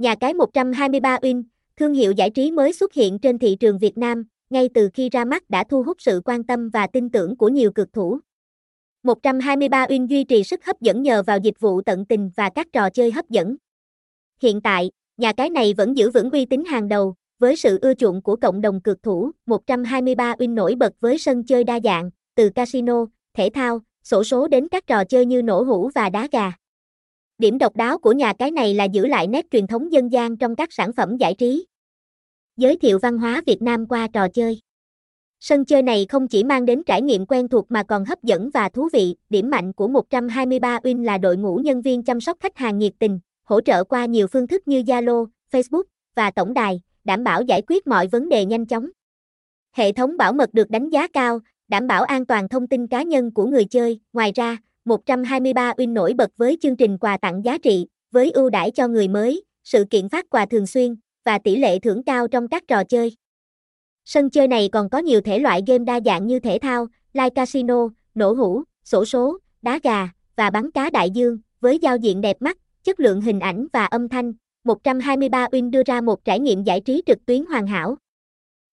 Nhà cái 123 inch, thương hiệu giải trí mới xuất hiện trên thị trường Việt Nam, ngay từ khi ra mắt đã thu hút sự quan tâm và tin tưởng của nhiều cược thủ. 123 inch duy trì sức hấp dẫn nhờ vào dịch vụ tận tình và các trò chơi hấp dẫn. Hiện tại, nhà cái này vẫn giữ vững uy tín hàng đầu, với sự ưa chuộng của cộng đồng cược thủ. 123 inch nổi bật với sân chơi đa dạng, từ casino, thể thao, xổ số đến các trò chơi như nổ hũ và đá gà. Điểm độc đáo của nhà cái này là giữ lại nét truyền thống dân gian trong các sản phẩm giải trí. Giới thiệu văn hóa Việt Nam qua trò chơi. Sân chơi này không chỉ mang đến trải nghiệm quen thuộc mà còn hấp dẫn và thú vị. Điểm mạnh của 123 inch là đội ngũ nhân viên chăm sóc khách hàng nhiệt tình, hỗ trợ qua nhiều phương thức như Zalo, Facebook và tổng đài, đảm bảo giải quyết mọi vấn đề nhanh chóng. Hệ thống bảo mật được đánh giá cao, đảm bảo an toàn thông tin cá nhân của người chơi. Ngoài ra, 123 inch nổi bật với chương trình quà tặng giá trị, với ưu đãi cho người mới, sự kiện phát quà thường xuyên và tỷ lệ thưởng cao trong các trò chơi. Sân chơi này còn có nhiều thể loại game đa dạng như thể thao, live casino, nổ hũ, xổ số, đá gà và bắn cá đại dương, với giao diện đẹp mắt, chất lượng hình ảnh và âm thanh. 123 inch đưa ra một trải nghiệm giải trí trực tuyến hoàn hảo.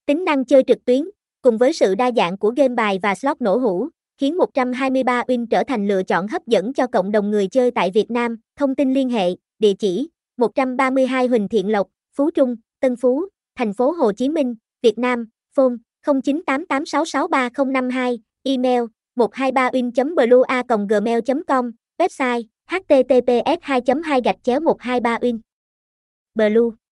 Tính năng chơi trực tuyến, cùng với sự đa dạng của game bài và slot nổ hũ, khiến 123 inch trở thành lựa chọn hấp dẫn cho cộng đồng người chơi tại Việt Nam. Thông tin liên hệ, địa chỉ 132 Huỳnh Thiện Lộc, Phú Trung, Tân Phú, Thành phố Hồ Chí Minh, Việt Nam. Phone 0988663052, email 123in.blua@gmail.com, website https://2.2/123in.blue.